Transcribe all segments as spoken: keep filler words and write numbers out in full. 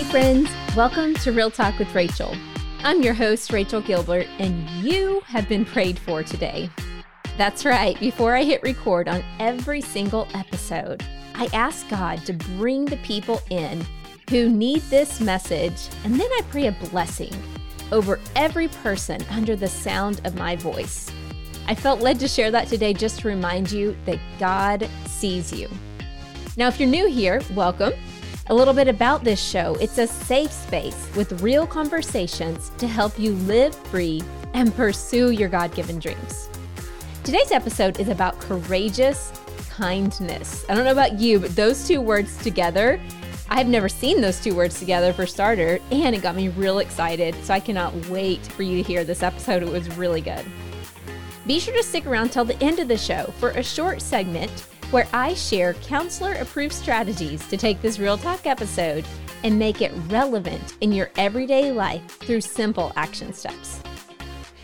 Hey friends, welcome to Real Talk with Rachel. I'm your host, Rachel Gilbert, and you have been prayed for today. That's right, before I hit record on every single episode, I ask God to bring the people in who need this message, and then I pray a blessing over every person under the sound of my voice. I felt led to share that today just to remind you that God sees you. Now, if you're new here, welcome. A little bit about this show. It's a safe space with real conversations to help you live free and pursue your God-given dreams. Today's episode is about courageous kindness. I don't know about you, but those two words together, I've never seen those two words together for starter, and it got me real excited, so I cannot wait for you to hear this episode. It was really good. Be sure to stick around till the end of the show for a short segment where I share counselor-approved strategies to take this Real Talk episode and make it relevant in your everyday life through simple action steps.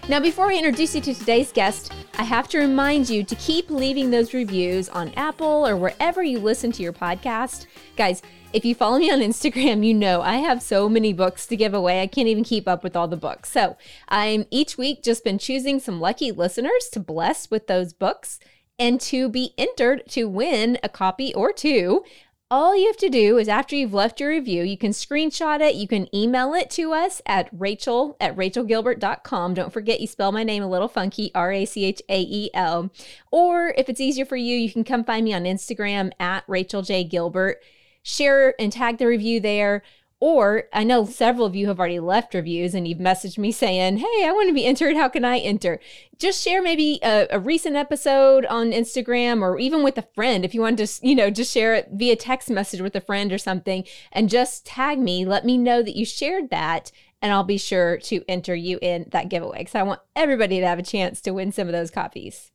Now, before I introduce you to today's guest, I have to remind you to keep leaving those reviews on Apple or wherever you listen to your podcast. Guys, if you follow me on Instagram, you know I have so many books to give away. I can't even keep up with all the books. So I'm each week just been choosing some lucky listeners to bless with those books and to be entered to win a copy or two. All you have to do is after you've left your review, you can screenshot it, you can email it to us at rachel at rachel gilbert dot com. Don't forget you spell my name a little funky, R A C H A E L. Or if it's easier for you, you can come find me on Instagram at Rachel J. Gilbert. Share and tag the review there. Or I know several of you have already left reviews and you've messaged me saying, hey, I want to be entered. How can I enter? Just share maybe a, a recent episode on Instagram or even with a friend. If you want to, you know, just share it via text message with a friend or something and just tag me. Let me know that you shared that and I'll be sure to enter you in that giveaway because I want everybody to have a chance to win some of those copies.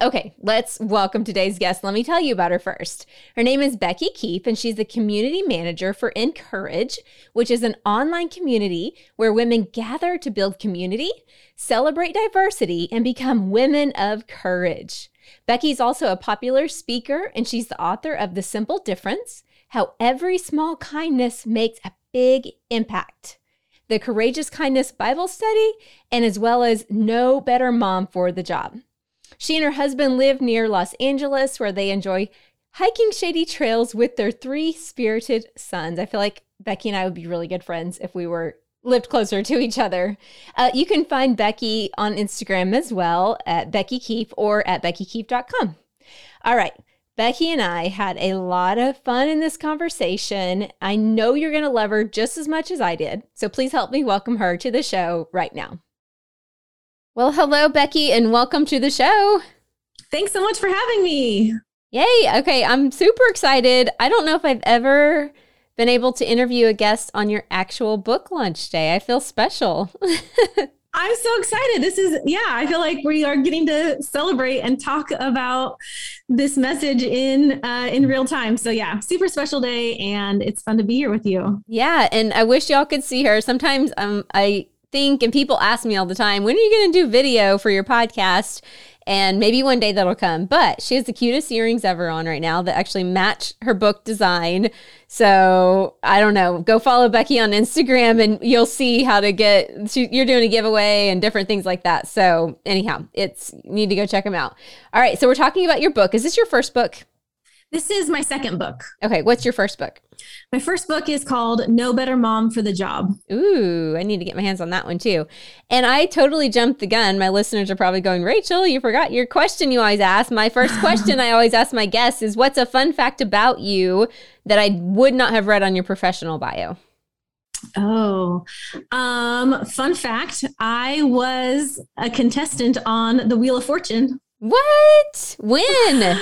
Okay, let's welcome today's guest. Let me tell you about her first. Her name is Becky Keefe, and she's the community manager for (in)courage, which is an online community where women gather to build community, celebrate diversity, and become women of courage. Becky's also a popular speaker, and she's the author of The Simple Difference: How Every Small Kindness Makes a Big Impact, The Courageous Kindness Bible Study, and as well as No Better Mom for the Job. She and her husband live near Los Angeles, where they enjoy hiking shady trails with their three spirited sons. I feel like Becky and I would be really good friends if we were lived closer to each other. Uh, you can find Becky on Instagram as well at Becky Keefe or at becky keefe dot com. All right. Becky and I had a lot of fun in this conversation. I know you're going to love her just as much as I did. So please help me welcome her to the show right now. Well, hello, Becky, and welcome to the show. Thanks so much for having me. Yay. Okay. I'm super excited. I don't know if I've ever been able to interview a guest on your actual book launch day. I feel special. I'm so excited. This is, yeah, I feel like we are getting to celebrate and talk about this message in uh, in real time. So yeah, super special day, and it's fun to be here with you. Yeah. And I wish y'all could see her. Sometimes um, I... think and people ask me all the time, when are you going to do video for your podcast? And maybe one day that'll come. But she has the cutest earrings ever on right now that actually match her book design. So I don't know. Go follow Becky on Instagram and you'll see how to get, you're doing a giveaway and different things like that. So anyhow, it's, you need to go check them out. All right. So we're talking about your book. Is this your first book? This is my second book. Okay. What's your first book? My first book is called No Better Mom for the Job. Ooh, I need to get my hands on that one too. And I totally jumped the gun. My listeners are probably going, Rachel, you forgot your question you always ask. My first question I always ask my guests is, what's a fun fact about you that I would not have read on your professional bio? Oh, um, fun fact. I was a contestant on the Wheel of Fortune. What? When?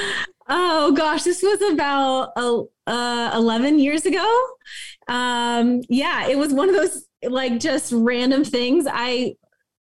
Oh gosh, this was about uh, eleven years ago. Um, yeah, it was one of those like just random things. I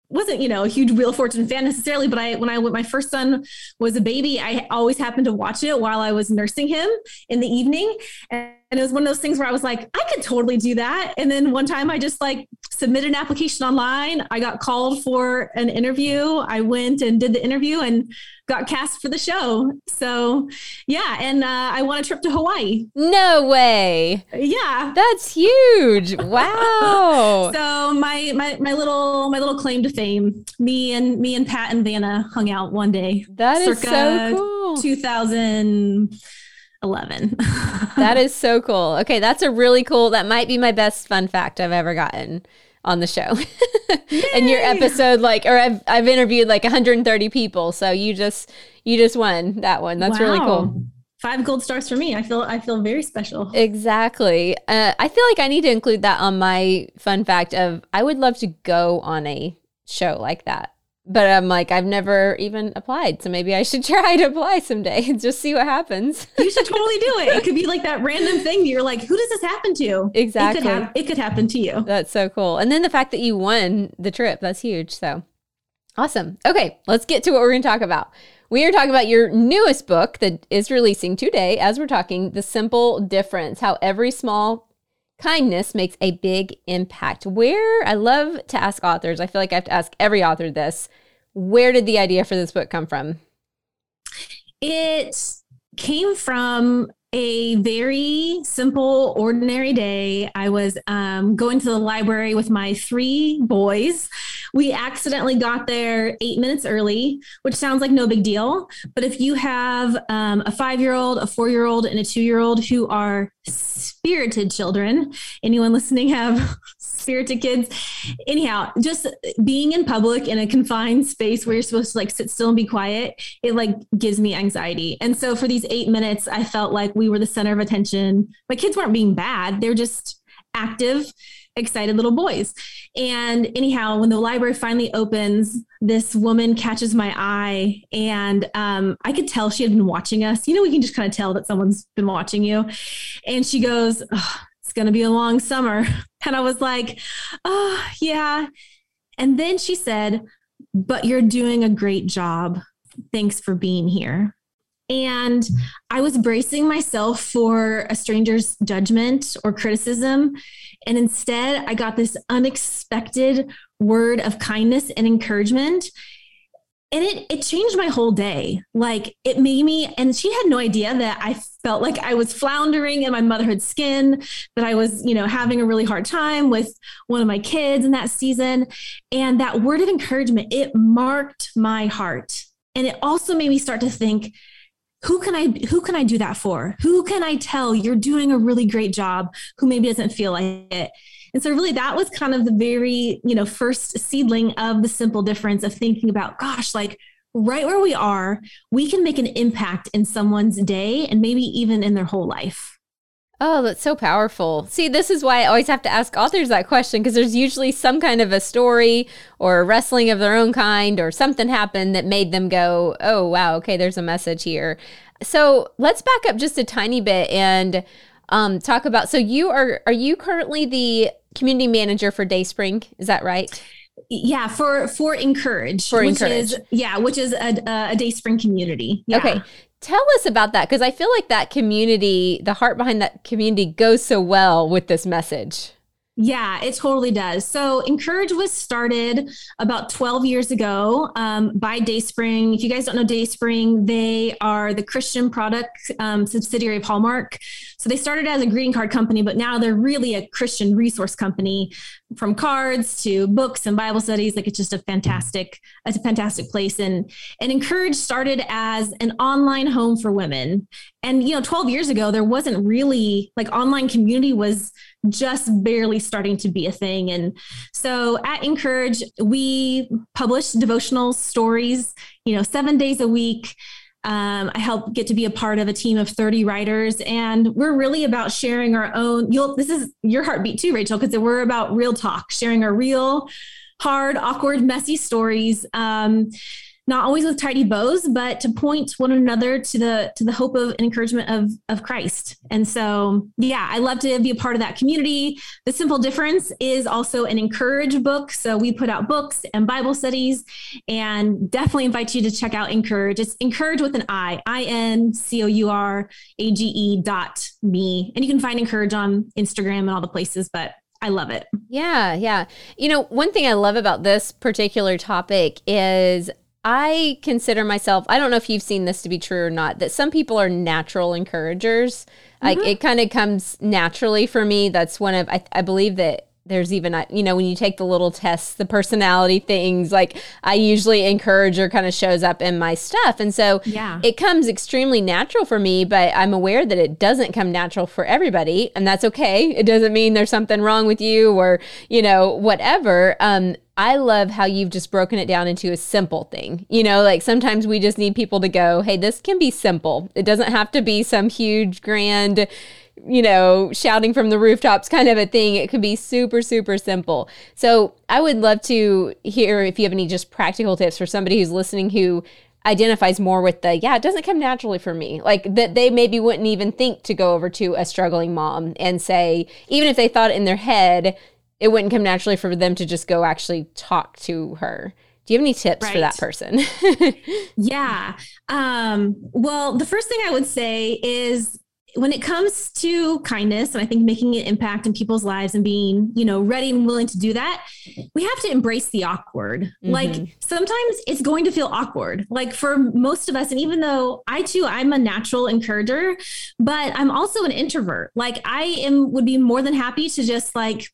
wasn't, you know, a huge Wheel of Fortune fan necessarily, but I, when I, when my first son was a baby, I always happened to watch it while I was nursing him in the evening. And, and it was one of those things where I was like, I could totally do that. And then one time I just like submit an application online. I got called for an interview. I went and did the interview and got cast for the show. So yeah. And uh, I won a trip to Hawaii. No way. Yeah. That's huge. Wow. So my, my, my little, my little claim to fame, me and me and Pat and Vanna hung out one day. That is so cool. two thousand eleven That is so cool. Okay. That's a really cool, that might be my best fun fact I've ever gotten on the show. And your episode, like, or I've, I've interviewed like one hundred thirty people. So you just, you just won that one. That's wow. really cool. Five gold stars for me. I feel, I feel very special. Exactly. Uh, I feel like I need to include that on my fun fact of, I would love to go on a show like that. But I'm like, I've never even applied. So maybe I should try to apply someday and just see what happens. You should totally do it. It could be like that random thing that you're like, who does this happen to? Exactly. It could, ha- it could happen to you. That's so cool. And then the fact that you won the trip, that's huge. So awesome. Okay, let's get to what we're going to talk about. We are talking about your newest book that is releasing today as we're talking, The Simple Difference, How Every Small Kindness Makes a Big Impact. Where, I love to ask authors, I feel like I have to ask every author this, where did the idea for this book come from? It came from a very simple, ordinary day. I was um, going to the library with my three boys. We accidentally got there eight minutes early, which sounds like no big deal. But if you have um, a five-year-old, a four-year-old, and a two-year-old who are spirited children, anyone listening have spirited kids? Anyhow, just being in public in a confined space where you're supposed to like sit still and be quiet, it like gives me anxiety. And so for these eight minutes, I felt like we were the center of attention. My kids weren't being bad. They're just active, excited little boys. And anyhow, when the library finally opens, this woman catches my eye, and um, I could tell she had been watching us. You know, we can just kind of tell that someone's been watching you. And she goes, oh, it's going to be a long summer. And I was like, oh, yeah. And then she said, but you're doing a great job. Thanks for being here. And I was bracing myself for a stranger's judgment or criticism. And instead, I got this unexpected word of kindness and encouragement. And it it changed my whole day. Like, it made me, and she had no idea that I felt like I was floundering in my motherhood skin, that I was, you know, having a really hard time with one of my kids in that season. And that word of encouragement, it marked my heart. And it also made me start to think, Who can I, who can I do that for? Who can I tell you're doing a really great job who maybe doesn't feel like it? And so really that was kind of the very, you know, first seedling of the simple difference of thinking about, gosh, like right where we are, we can make an impact in someone's day and maybe even in their whole life. Oh, that's so powerful. See, this is why I always have to ask authors that question, because there's usually some kind of a story or a wrestling of their own kind or something happened that made them go, oh, wow, okay, there's a message here. So let's back up just a tiny bit and um, talk about, so you are, are you currently the community manager for DaySpring? Is that right? Yeah, for for (in)courage, for which (in)courage. Is, yeah, which is a, a DaySpring community. Yeah. Okay. Tell us about that, because I feel like that community, the heart behind that community goes so well with this message. Yeah, it totally does. So (in)courage was started about twelve years ago um, by DaySpring. If you guys don't know DaySpring, they are the Christian product um, subsidiary of Hallmark. So they started as a greeting card company, but now they're really a Christian resource company, from cards to books and Bible studies. Like, it's just a fantastic, it's a fantastic place. And, and (in)courage started as an online home for women. And, you know, twelve years ago, there wasn't really, like, online community was just barely starting to be a thing. And so at (in)courage, we publish devotional stories, you know, seven days a week. Um, I help get to be a part of a team of thirty writers, and we're really about sharing our own, you'll, this is your heartbeat too, Rachel, because we're about real talk, sharing our real, hard, awkward, messy stories. Um, not always with tidy bows, but to point one another to the, to the hope of and encouragement of, of Christ. And so, yeah, I love to be a part of that community. The Simple Difference is also an (in)courage book. So we put out books and Bible studies, and definitely invite you to check out (in)courage. It's (in)courage with an I, I N C O U R A G E dot me. And you can find (in)courage on Instagram and all the places, but I love it. Yeah, yeah. You know, one thing I love about this particular topic is I consider myself, I don't know if you've seen this to be true or not, that some people are natural encouragers. Mm-hmm. Like it kind of comes naturally for me. That's one of, I, I believe that there's even, you know, when you take the little tests, the personality things, like I usually encourage or kind of shows up in my stuff. And so yeah. it comes extremely natural for me, but I'm aware that it doesn't come natural for everybody. And that's okay. It doesn't mean there's something wrong with you or, you know, whatever. Um, I love how you've just broken it down into a simple thing. You know, like sometimes we just need people to go, hey, this can be simple. It doesn't have to be some huge grand, you know, shouting from the rooftops kind of a thing. It could be super, super simple. So I would love to hear if you have any just practical tips for somebody who's listening who identifies more with the, yeah, it doesn't come naturally for me. Like that they maybe wouldn't even think to go over to a struggling mom and say, even if they thought it in their head, it wouldn't come naturally for them to just go actually talk to her. Do you have any tips right. for that person? yeah. Um, well, the first thing I would say is, when it comes to kindness, and I think making an impact in people's lives and being, you know, ready and willing to do that, we have to embrace the awkward. Mm-hmm. Like sometimes it's going to feel awkward. Like for most of us, and even though I too, I'm a natural encourager, but I'm also an introvert. Like I am, would be more than happy to just like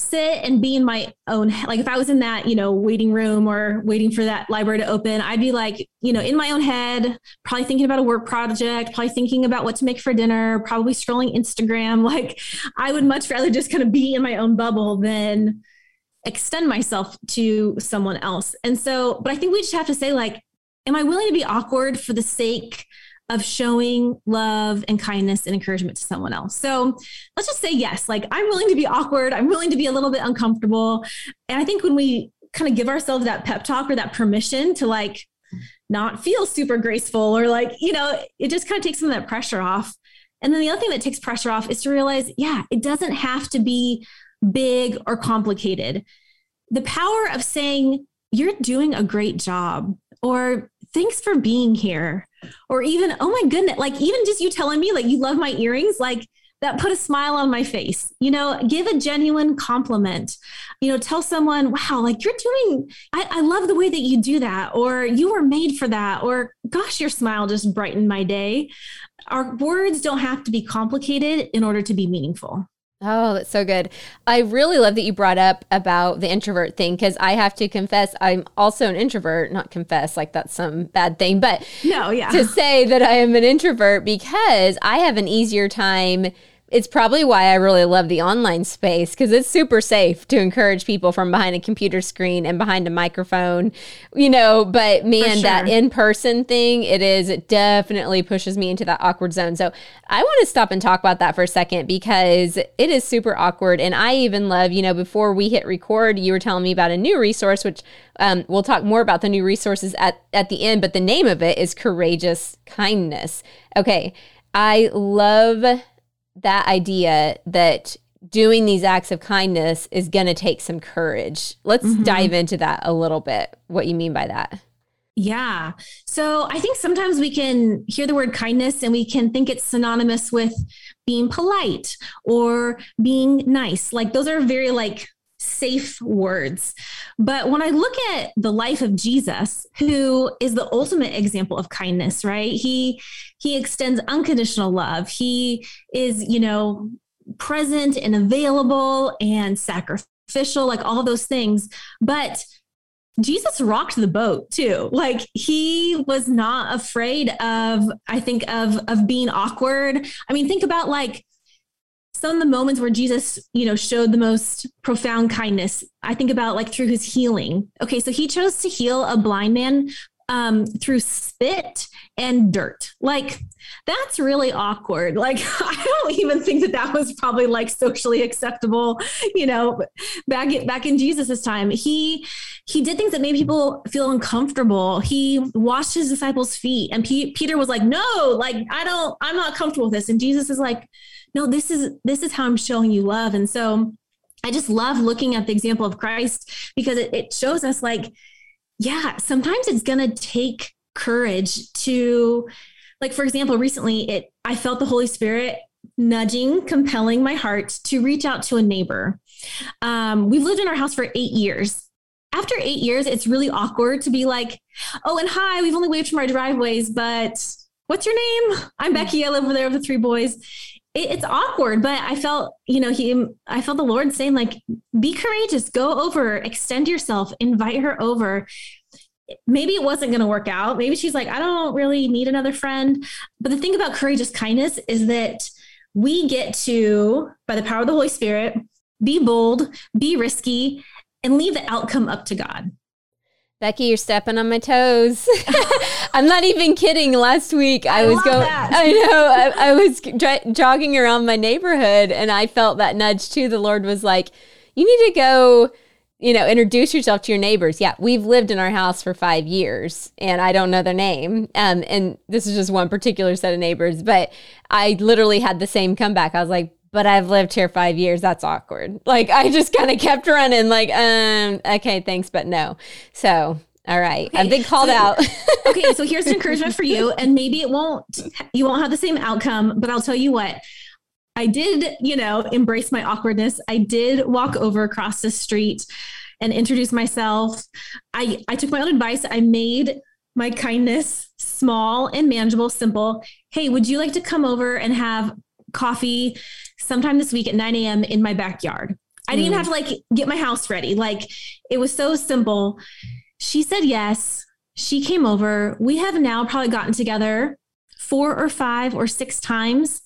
sit and be in my own, like if I was in that, you know, waiting room or waiting for that library to open, I'd be like, you know, in my own head, probably thinking about a work project, probably thinking about what to make for dinner, probably scrolling Instagram. Like I would much rather just kind of be in my own bubble than extend myself to someone else. And so, but I think we just have to say like, am I willing to be awkward for the sake of showing love and kindness and encouragement to someone else? So let's just say yes. Like I'm willing to be awkward. I'm willing to be a little bit uncomfortable. And I think when we kind of give ourselves that pep talk or that permission to like not feel super graceful or like, you know, it just kind of takes some of that pressure off. And then the other thing that takes pressure off is to realize, yeah, it doesn't have to be big or complicated. The power of saying you're doing a great job, or thanks for being here, or even, oh my goodness, like even just you telling me like you love my earrings, like that put a smile on my face, you know, give a genuine compliment, you know, tell someone, wow, like you're doing, I, I love the way that you do that, or you were made for that, or gosh, your smile just brightened my day. Our words don't have to be complicated in order to be meaningful. Oh, that's so good. I really love that you brought up about the introvert thing, because I have to confess, I'm also an introvert, not confess like that's some bad thing, but no, yeah. to say that I am an introvert because I have an easier time. It's probably why I really love the online space, because it's super safe to encourage people from behind a computer screen and behind a microphone, you know, but man, sure. that in-person thing, it is, it definitely pushes me into that awkward zone. So I want to stop and talk about that for a second, because it is super awkward. And I even love, you know, before we hit record, you were telling me about a new resource, which um, we'll talk more about the new resources at, at the end, but the name of it is Courageous Kindness. Okay. I love that idea that doing these acts of kindness is going to take some courage. Let's mm-hmm. dive into that a little bit, what you mean by that. Yeah. So I think sometimes we can hear the word kindness and we can think it's synonymous with being polite or being nice. Like those are very like safe words. But when I look at the life of Jesus, who is the ultimate example of kindness, right? He, he extends unconditional love. He is, you know, present and available and sacrificial, like all those things. But Jesus rocked the boat too. Like he was not afraid of, I think of, of being awkward. I mean, think about like some of the moments where Jesus, you know, showed the most profound kindness. I think about like through his healing. Okay. So he chose to heal a blind man um, through spit and dirt. Like that's really awkward. Like I don't even think that that was probably like socially acceptable, you know, back in, back in Jesus's time. He, he did things that made people feel uncomfortable. He washed his disciples' feet, and P- Peter was like, no, like I don't, I'm not comfortable with this. And Jesus is like, no, this is, this is how I'm showing you love. And so I just love looking at the example of Christ, because it, it shows us like, yeah, sometimes it's going to take courage to, like, for example, recently it, I felt the Holy Spirit nudging, compelling my heart to reach out to a neighbor. Um, we've lived in our house for eight years. After eight years, it's really awkward to be like, oh, and hi, we've only waved from our driveways, but what's your name? I'm Becky. I live over there with the three boys. It, it's awkward, but I felt, you know, he, I felt the Lord saying like, be courageous, go over, extend yourself, invite her over. Maybe it wasn't going to work out. Maybe she's like, I don't really need another friend. But the thing about courageous kindness is that we get to, by the power of the Holy Spirit, be bold, be risky, and leave the outcome up to God. Becky, you're stepping on my toes. I'm not even kidding. Last week I, I was going, that. I know, I, I was j- jogging around my neighborhood and I felt that nudge too. The Lord was like, you need to go, you know, introduce yourself to your neighbors. Yeah, we've lived in our house for five years and I don't know their name. Um, and this is just one particular set of neighbors, but I literally had the same comeback. I was like, but I've lived here five years. That's awkward. Like I just kind of kept running like, um, okay, thanks, but no. So, all right. Okay. I've been called so, out. Okay. So here's an encouragement for you. And maybe it won't, you won't have the same outcome, but I'll tell you what, I did, you know, embrace my awkwardness. I did walk over across the street and introduce myself. I, I took my own advice. I made my kindness small and manageable, simple. Hey, would you like to come over and have coffee sometime this week at nine a.m. in my backyard? I didn't mm. even have to like get my house ready. Like it was so simple. She said yes. She came over. We have now probably gotten together four or five or six times.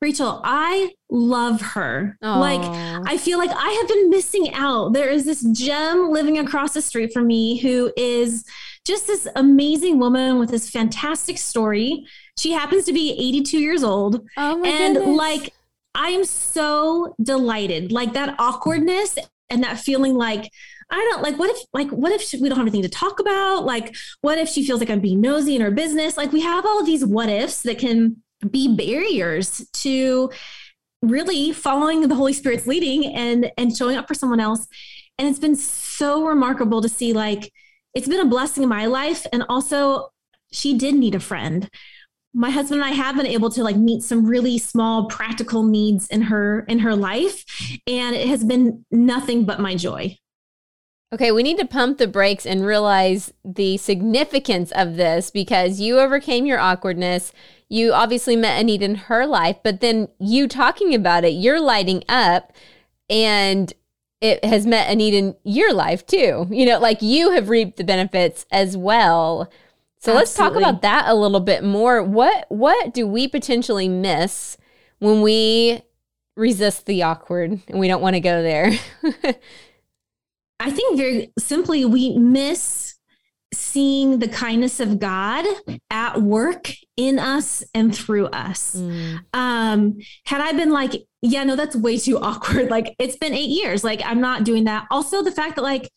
Rachel, I love her. Aww. Like, I feel like I have been missing out. There is this gem living across the street from me who is just this amazing woman with this fantastic story. She happens to be eighty-two years old. Oh my and goodness. Like, I am so delighted. Like that awkwardness and that feeling like, I don't like, what if, like, what if we don't have anything to talk about? Like, what if she feels like I'm being nosy in her business? Like we have all of these what ifs that can be barriers to really following the Holy Spirit's leading and, and showing up for someone else. And it's been so remarkable to see, like, it's been a blessing in my life. And also she did need a friend. My husband and I have been able to like meet some really small practical needs in her, in her life. And it has been nothing but my joy. Okay, we need to pump the brakes and realize the significance of this, because you overcame your awkwardness. You obviously met a need in her life, but then you talking about it, you're lighting up and it has met a need in your life too. You know, like you have reaped the benefits as well. So Absolutely. Let's talk about that a little bit more. What what do we potentially miss when we resist the awkward and we don't want to go there? I think very simply, we miss seeing the kindness of God at work in us and through us. Mm. Um, had I been like, yeah, no, that's way too awkward. Like it's been eight years. Like I'm not doing that. Also the fact that like,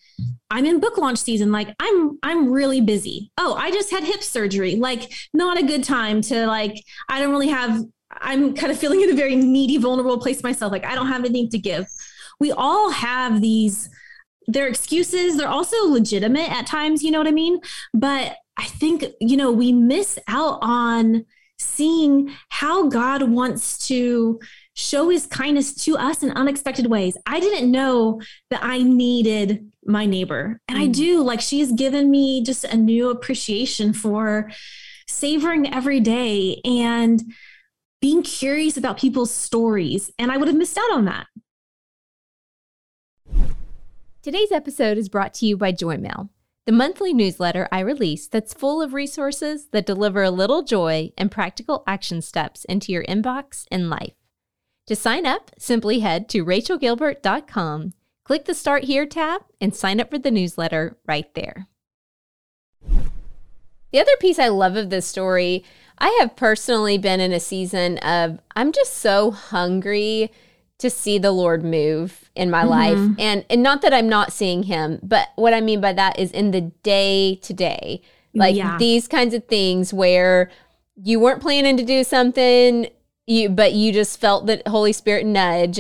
I'm in book launch season. Like I'm, I'm really busy. Oh, I just had hip surgery. Like not a good time to like, I don't really have, I'm kind of feeling in a very needy, vulnerable place myself. Like I don't have anything to give. We all have these, they're excuses. They're also legitimate at times, you know what I mean? But I think, you know, we miss out on seeing how God wants to show his kindness to us in unexpected ways. I didn't know that I needed my neighbor. And mm. I do, like, she's given me just a new appreciation for savoring every day and being curious about people's stories. And I would have missed out on that. Today's episode is brought to you by JoyMail, the monthly newsletter I release that's full of resources that deliver a little joy and practical action steps into your inbox and life. To sign up, simply head to rachel gilbert dot com, click the Start Here tab, and sign up for the newsletter right there. The other piece I love of this story, I have personally been in a season of, I'm just so hungry to see the Lord move in my mm-hmm. life. And and not that I'm not seeing him, but what I mean by that is in the day to day, like yeah. these kinds of things where you weren't planning to do something, you but you just felt the Holy Spirit nudge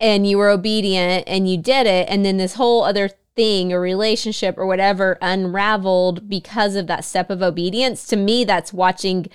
and you were obedient and you did it. And then this whole other thing or relationship or whatever unraveled because of that step of obedience. To me, that's watching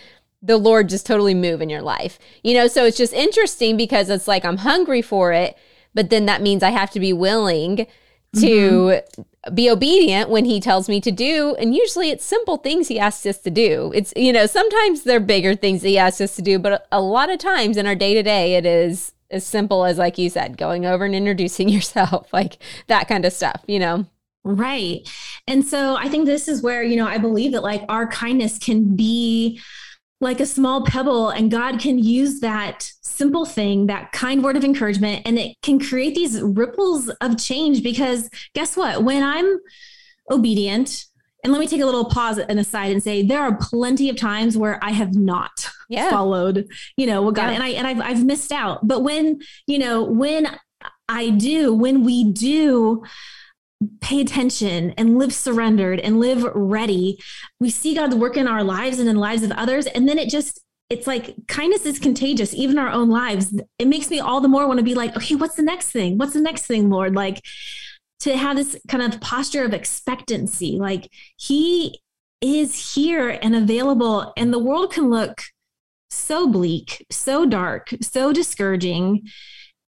the Lord just totally move in your life. You know, so it's just interesting because it's like I'm hungry for it, but then that means I have to be willing to mm-hmm. be obedient when he tells me to do. And usually it's simple things he asks us to do. It's, you know, sometimes they're bigger things that he asks us to do, but a lot of times in our day-to-day, it is as simple as, like you said, going over and introducing yourself, like that kind of stuff, you know? Right. And so I think this is where, you know, I believe that like our kindness can be like a small pebble, and God can use that simple thing, that kind word of encouragement, and it can create these ripples of change. Because guess what? When I'm obedient, and let me take a little pause and aside and say, there are plenty of times where I have not yeah. followed, you know, what God, yeah. and I, and I've, I've missed out. But when, you know, when I do, when we do pay attention and live surrendered and live ready, we see God's work in our lives and in the lives of others. And then it just, it's like kindness is contagious, even our own lives. It makes me all the more want to be like, okay, what's the next thing? What's the next thing, Lord? Like to have this kind of posture of expectancy, like he is here and available, and the world can look so bleak, so dark, so discouraging.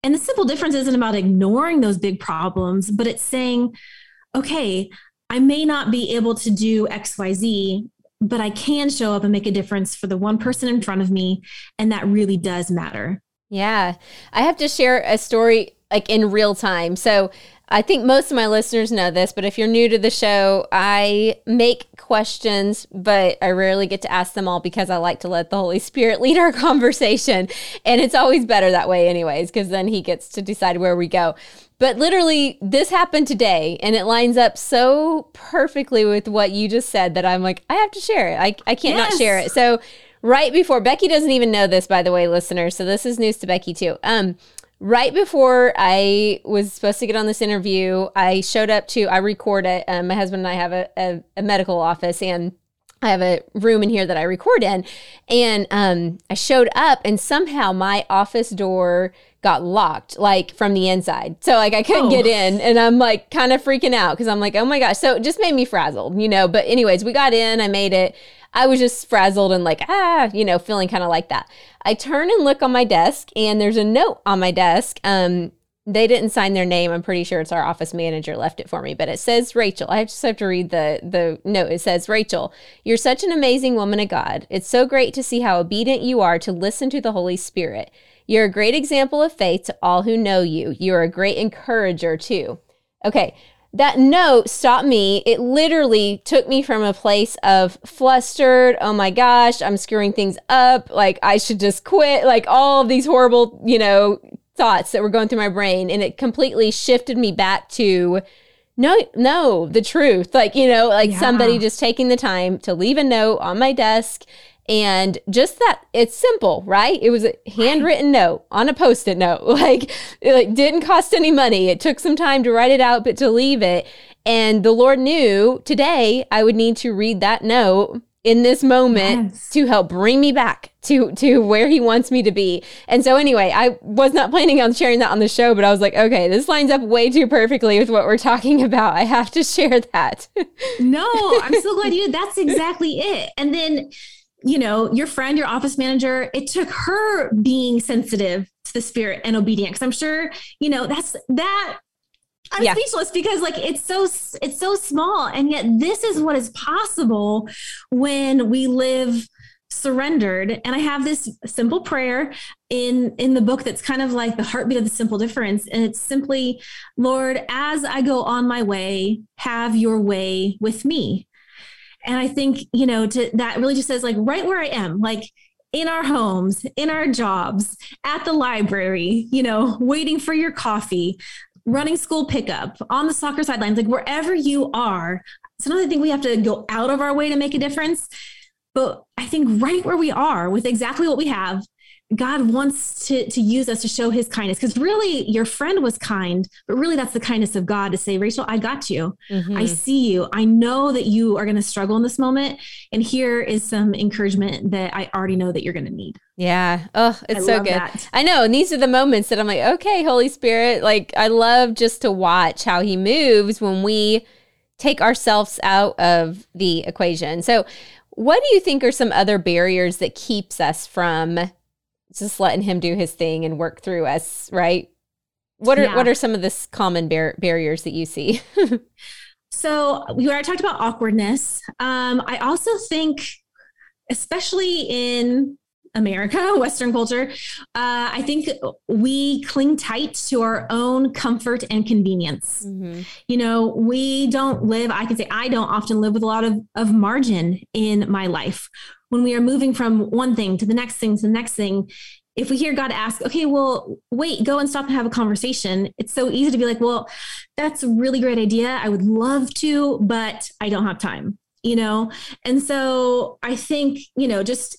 And the simple difference isn't about ignoring those big problems, but it's saying, okay, I may not be able to do X, Y, Z, but I can show up and make a difference for the one person in front of me. And that really does matter. Yeah. I have to share a story like in real time. So I think most of my listeners know this, but if you're new to the show, I make questions, but I rarely get to ask them all because I like to let the Holy Spirit lead our conversation. And it's always better that way anyways, because then he gets to decide where we go. But literally, this happened today, and it lines up so perfectly with what you just said that I'm like, I have to share it. I, I can't yes. not share it. So right before, Becky doesn't even know this, by the way, listeners, so this is news to Becky too. Um. Right before I was supposed to get on this interview, I showed up to, I record it. Um, my husband and I have a, a, a medical office, and I have a room in here that I record in. And um, I showed up, and somehow my office door got locked, like from the inside. So like I couldn't oh. get in, and I'm like kind of freaking out because I'm like, oh my gosh. So it just made me frazzled, you know. But anyways, we got in, I made it. I was just frazzled and like, ah, you know, feeling kind of like that. I turn and look on my desk, and there's a note on my desk. Um, they didn't sign their name. I'm pretty sure it's our office manager left it for me, but it says, Rachel, I just have to read the, the note. It says, Rachel, you're such an amazing woman of God. It's so great to see how obedient you are to listen to the Holy Spirit. You're a great example of faith to all who know you. You're a great encourager too. Okay. That note stopped me. It literally took me from a place of flustered, oh my gosh, I'm screwing things up, like I should just quit, like all of these horrible, you know, thoughts that were going through my brain. And it completely shifted me back to, no, no, the truth. Like, you know, like yeah. somebody just taking the time to leave a note on my desk. And just that, it's simple, right? It was a handwritten note on a Post-it note. Like, it like, didn't cost any money. It took some time to write it out, but to leave it. And the Lord knew today I would need to read that note in this moment yes. to help bring me back to to where he wants me to be. And so anyway, I was not planning on sharing that on the show, but I was like, okay, this lines up way too perfectly with what we're talking about. I have to share that. No, I'm so glad you did. That's exactly it. And then, you know, your friend, your office manager, it took her being sensitive to the Spirit and obedient. Cause I'm sure, you know, that's that I'm yeah. speechless because like, it's so, it's so small. And yet this is what is possible when we live surrendered. And I have this simple prayer in, in the book that's kind of like the heartbeat of the simple difference. And it's simply, Lord, as I go on my way, have your way with me. And I think, you know, to, that really just says like right where I am, like in our homes, in our jobs, at the library, you know, waiting for your coffee, running school pickup, on the soccer sidelines, like wherever you are. Sometimes I think we have to go out of our way to make a difference. But I think right where we are with exactly what we have, God wants to, to use us to show his kindness, because really your friend was kind, but really that's the kindness of God to say, Rachel, I got you. Mm-hmm. I see you. I know that you are going to struggle in this moment. And here is some encouragement that I already know that you're going to need. Yeah. Oh, it's I so good. That. I know. And these are the moments that I'm like, okay, Holy Spirit, like I love just to watch how he moves when we take ourselves out of the equation. So What do you think are some other barriers that keeps us from just letting him do his thing and work through us, right? What are yeah. what are some of the common bar- barriers that you see? So we already talked about awkwardness. Um, I also think, especially in America, Western culture, uh, I think we cling tight to our own comfort and convenience. Mm-hmm. You know, we don't live, I can say I don't often live with a lot of, of margin in my life. When we are moving from one thing to the next thing to the next thing, if we hear God ask, okay, well, wait, go and stop and have a conversation. It's so easy to be like, well, that's a really great idea. I would love to, but I don't have time, you know? And so I think, you know, just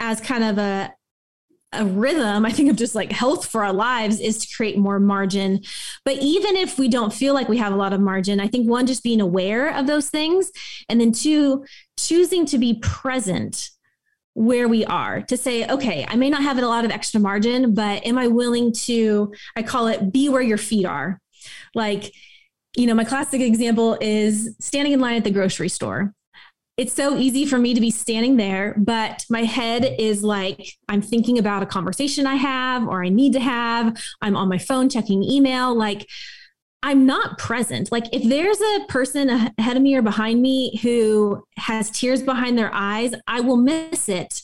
as kind of a, a rhythm, I think of just like health for our lives is to create more margin. But even if we don't feel like we have a lot of margin, I think one, just being aware of those things. And then two, choosing to be present where we are to say, okay, I may not have a lot of extra margin, but am I willing to, I call it be where your feet are. Like, you know, my classic example is standing in line at the grocery store. It's so easy for me to be standing there, but my head is like, I'm thinking about a conversation I have, or I need to have, I'm on my phone, checking email. Like I'm not present. Like if there's a person ahead of me or behind me who has tears behind their eyes, I will miss it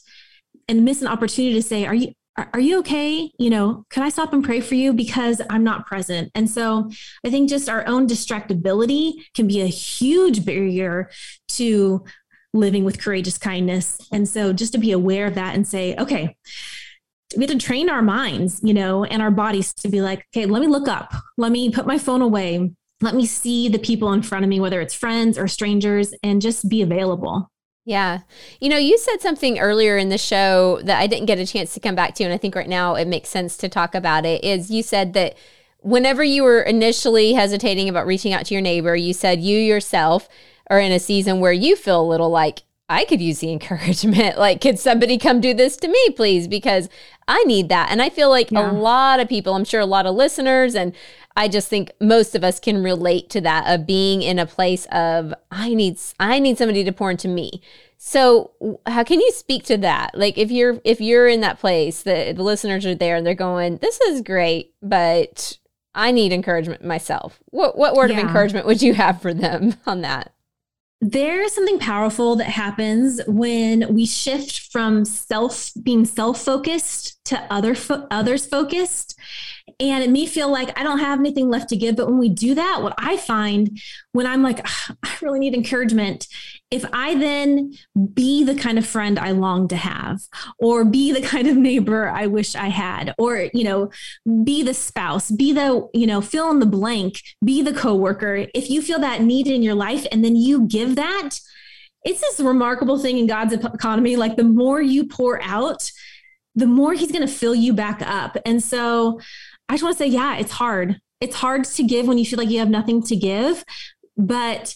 and miss an opportunity to say, are you, are you okay? You know, can I stop and pray for you? Because I'm not present. And so I think just our own distractibility can be a huge barrier to living with courageous kindness. And so just to be aware of that and say, okay, we have to train our minds, you know, and our bodies to be like, okay, let me look up, let me put my phone away. Let me see the people in front of me, whether it's friends or strangers, and just be available. Yeah. You know, you said something earlier in the show that I didn't get a chance to come back to. And I think right now it makes sense to talk about it is you said that whenever you were initially hesitating about reaching out to your neighbor, you said you yourself are in a season where you feel a little like, I could use the encouragement. Like, could somebody come do this to me, please? Because I need that. And I feel like yeah. a lot of people, I'm sure a lot of listeners, and I just think most of us can relate to that of being in a place of, I need, I need somebody to pour into me. So how can you speak to that? Like if you're, if you're in that place, the, the listeners are there and they're going, this is great, but I need encouragement myself. What, what word yeah. of encouragement would you have for them on that? There's something powerful that happens when we shift from self being self-focused to other fo- others focused. And it may feel like I don't have anything left to give. But when we do that, what I find when I'm like, I really need encouragement. If I then be the kind of friend I long to have, or be the kind of neighbor I wish I had, or, you know, be the spouse, be the, you know, fill in the blank, be the coworker. If you feel that need in your life and then you give that, it's this remarkable thing in God's economy. Like the more you pour out, the more he's going to fill you back up. And so I just want to say, yeah, it's hard. It's hard to give when you feel like you have nothing to give. But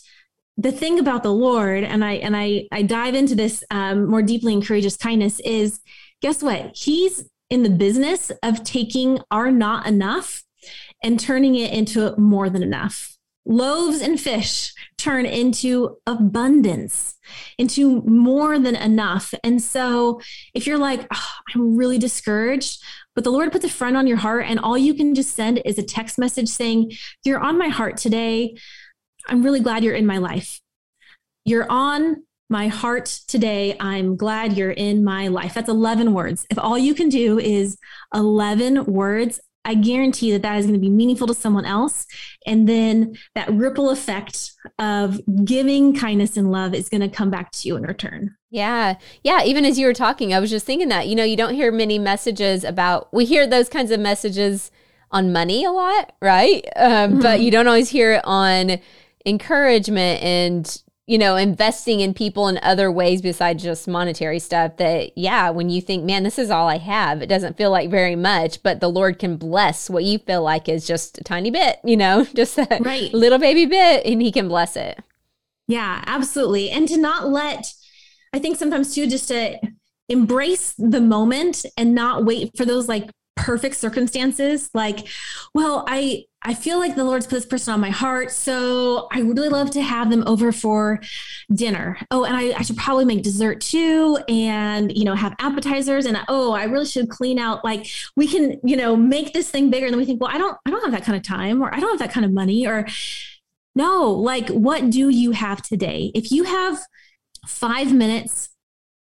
the thing about the Lord, and I and I I dive into this um, more deeply in Courageous Kindness, is guess what? He's in the business of taking our not enough and turning it into more than enough. Loaves and fish turn into abundance, into more than enough. And so if you're like, oh, I'm really discouraged, but the Lord puts a friend on your heart and all you can just send is a text message saying, you're on my heart today. I'm really glad you're in my life. You're on my heart today. I'm glad you're in my life. That's eleven words. If all you can do is eleven words, I guarantee that that is going to be meaningful to someone else. And then that ripple effect of giving kindness and love is going to come back to you in return. Yeah. Yeah. Even as you were talking, I was just thinking that, you know, you don't hear many messages about, we hear those kinds of messages on money a lot, right? Um, mm-hmm. But you don't always hear it on encouragement and, you know, investing in people in other ways besides just monetary stuff that, yeah, when you think, man, this is all I have, it doesn't feel like very much, but the Lord can bless what you feel like is just a tiny bit, you know, just that right. little baby bit, and he can bless it. Yeah, absolutely. And to not let, I think sometimes too, just to embrace the moment and not wait for those like perfect circumstances. Like, well, I, I feel like the Lord's put this person on my heart, so I would really love to have them over for dinner. Oh, and I, I should probably make dessert too, and, you know, have appetizers. And oh, I really should clean out. Like, we can, you know, make this thing bigger. And then we think, well, I don't, I don't have that kind of time, or I don't have that kind of money, or no, like, what do you have today? If you have five minutes,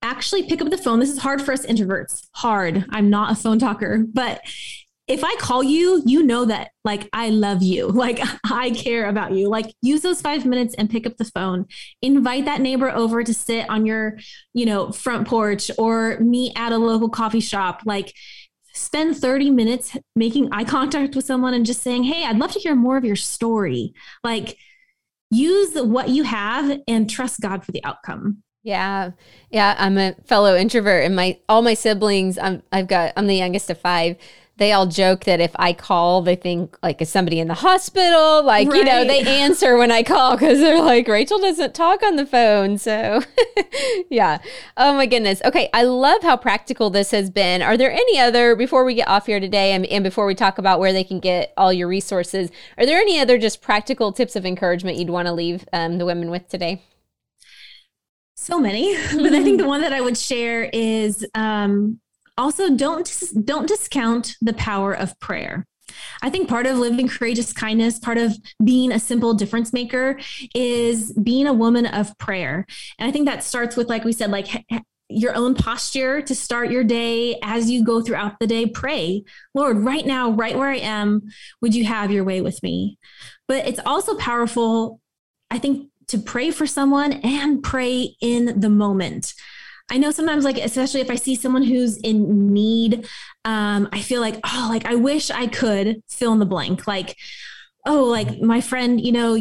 actually pick up the phone. This is hard for us introverts. Hard. I'm not a phone talker, but if I call you, you know that, like, I love you. Like, I care about you. Like, use those five minutes and pick up the phone. Invite that neighbor over to sit on your, you know, front porch, or meet at a local coffee shop. Like, spend thirty minutes making eye contact with someone and just saying, hey, I'd love to hear more of your story. Like, use what you have and trust God for the outcome. Yeah. Yeah. I'm a fellow introvert, and my, all my siblings, I'm, I've got, I'm the youngest of five. They all joke that if I call, they think, like, is somebody in the hospital? Like, right. You know, they answer when I call because they're like, Rachel doesn't talk on the phone. So, yeah. Oh, my goodness. Okay. I love how practical this has been. Are there any other, before we get off here today, and, and before we talk about where they can get all your resources, are there any other just practical tips of encouragement you'd want to leave um, the women with today? So many. But I think the one that I would share is... Um, Also, don't don't discount the power of prayer. I think part of living courageous kindness, part of being a simple difference maker, is being a woman of prayer. And I think that starts with, like we said, like your own posture to start your day. As you go throughout the day, pray, Lord, right now, right where I am, would you have your way with me? But it's also powerful, I think, to pray for someone and pray in the moment. I know sometimes, like, especially if I see someone who's in need, um, I feel like, oh, like, I wish I could fill in the blank. Like, oh, like, my friend, you know,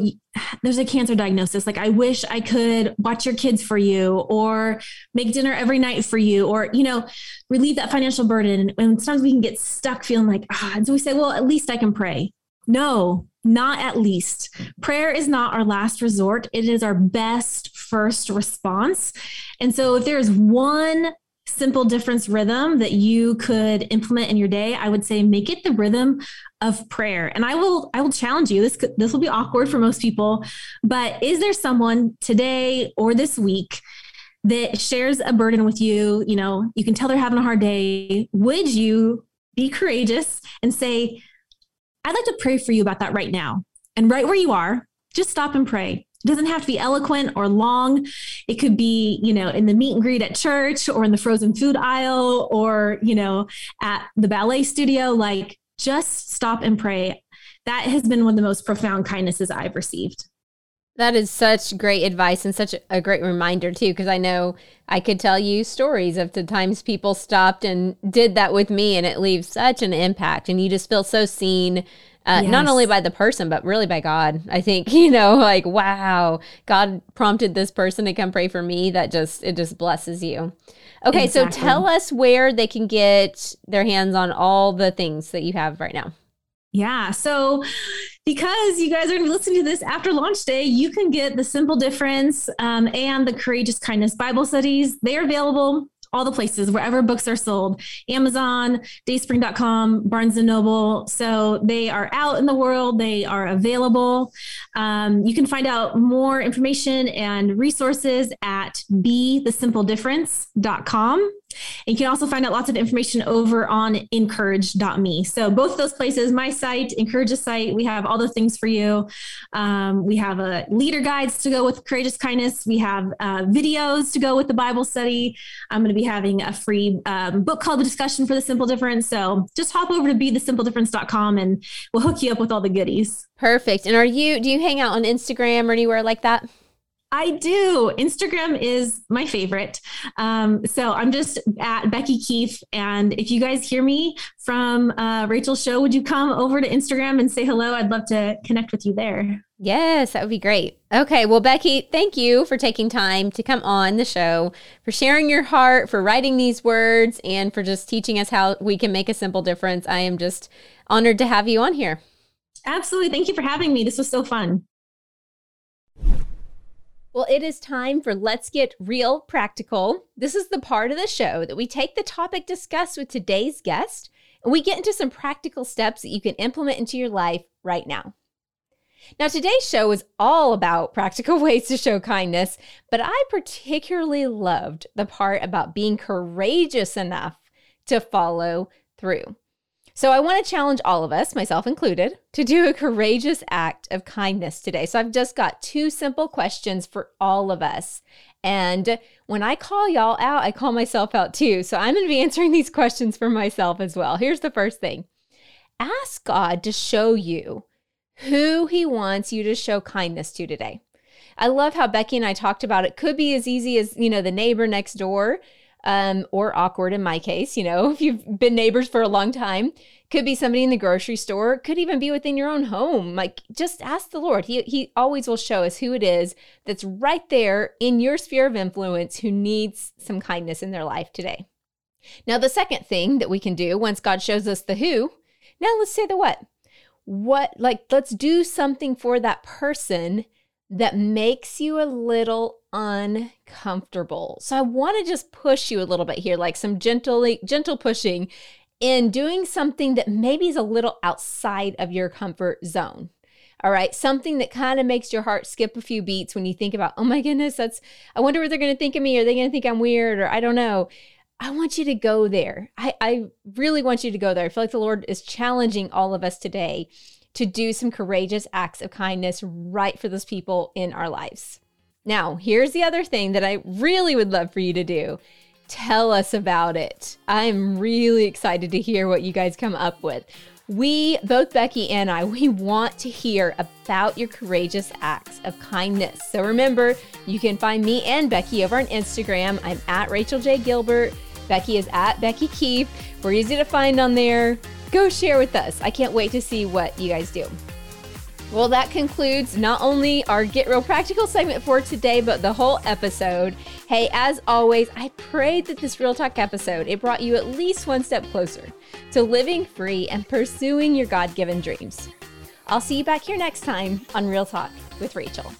there's a cancer diagnosis. Like, I wish I could watch your kids for you, or make dinner every night for you, or, you know, relieve that financial burden. And sometimes we can get stuck feeling like, ah, and so we say, well, at least I can pray. No, not at least. Prayer is not our last resort. It is our best first response. And so if there's one simple difference rhythm that you could implement in your day, I would say make it the rhythm of prayer. And I will, I will challenge you. This could, this will be awkward for most people, but is there someone today or this week that shares a burden with you? You know, you can tell they're having a hard day. Would you be courageous and say, I'd like to pray for you about that right now. And right where you are, just stop and pray. It doesn't have to be eloquent or long. It could be, you know, in the meet and greet at church, or in the frozen food aisle, or, you know, at the ballet studio. Like, just stop and pray. That has been one of the most profound kindnesses I've received. That is such great advice, and such a great reminder too, because I know I could tell you stories of the times people stopped and did that with me, and it leaves such an impact, and you just feel so seen. Uh, yes. Not only by the person, but really by God. I think, you know, like, wow, God prompted this person to come pray for me. That just, it just blesses you. Okay. Exactly. So tell us where they can get their hands on all the things that you have right now. Yeah. So because you guys are going to be listening to this after launch day, you can get The Simple Difference um, and the Courageous Kindness Bible Studies. They're available all the places, wherever books are sold, Amazon, Dayspring dot com, Barnes and Noble. So they are out in the world. They are available. Um, you can find out more information and resources at be the simple difference dot com. And you can also find out lots of information over on in courage dot me. So both those places, my site, Encourage's site, we have all the things for you. Um, we have a leader guides to go with Courageous Kindness. We have uh, videos to go with the Bible study. I'm going to be having a free um, book club discussion for The Simple Difference. So just hop over to be the simple difference dot com and we'll hook you up with all the goodies. Perfect. And are you, do you hang out on Instagram or anywhere like that? I do. Instagram is my favorite. Um, so I'm just at Becky Keefe. And if you guys hear me from uh, Rachel's show, would you come over to Instagram and say hello? I'd love to connect with you there. Yes, that would be great. Okay. Well, Becky, thank you for taking time to come on the show, for sharing your heart, for writing these words, and for just teaching us how we can make a simple difference. I am just honored to have you on here. Absolutely. Thank you for having me. This was so fun. Well, it is time for Let's Get Real Practical. This is the part of the show that we take the topic discussed with today's guest And we get into some practical steps that you can implement into your life right now. Now, today's show is all about practical ways to show kindness, but I particularly loved the part about being courageous enough to follow through. So I want to challenge all of us, myself included, to do a courageous act of kindness today. So I've just got two simple questions for all of us. And when I call y'all out, I call myself out too. So I'm going to be answering these questions for myself as well. Here's the first thing. Ask God to show you who he wants you to show kindness to today. I love how Becky and I talked about it. Could be as easy as, you know, the neighbor next door, um, or awkward in my case, you know, if you've been neighbors for a long time. Could be somebody in the grocery store, could even be within your own home. Like, just ask the Lord. He, he always will show us who it is that's right there in your sphere of influence who needs some kindness in their life today. Now, the second thing that we can do once God shows us the who, now let's say the what. What, like, let's do something for that person that makes you a little uncomfortable. So I want to just push you a little bit here, like some gentle, gentle pushing in doing something that maybe is a little outside of your comfort zone. All right. Something that kind of makes your heart skip a few beats when you think about, oh my goodness, that's, I wonder what they're going to think of me. Are they going to think I'm weird? Or I don't know. I want you to go there. I, I really want you to go there. I feel like the Lord is challenging all of us today to do some courageous acts of kindness right for those people in our lives. Now, here's the other thing that I really would love for you to do. Tell us about it. I'm really excited to hear what you guys come up with. We, both Becky and I, we want to hear about your courageous acts of kindness. So remember, you can find me and Becky over on Instagram. I'm at Rachel J. Gilbert. Becky is at Becky Keefe. We're easy to find on there. Go share with us. I can't wait to see what you guys do. Well, that concludes not only our Get Real Practical segment for today, but the whole episode. Hey, as always, I pray that this Real Talk episode, it brought you at least one step closer to living free and pursuing your God-given dreams. I'll see you back here next time on Real Talk with Rachel.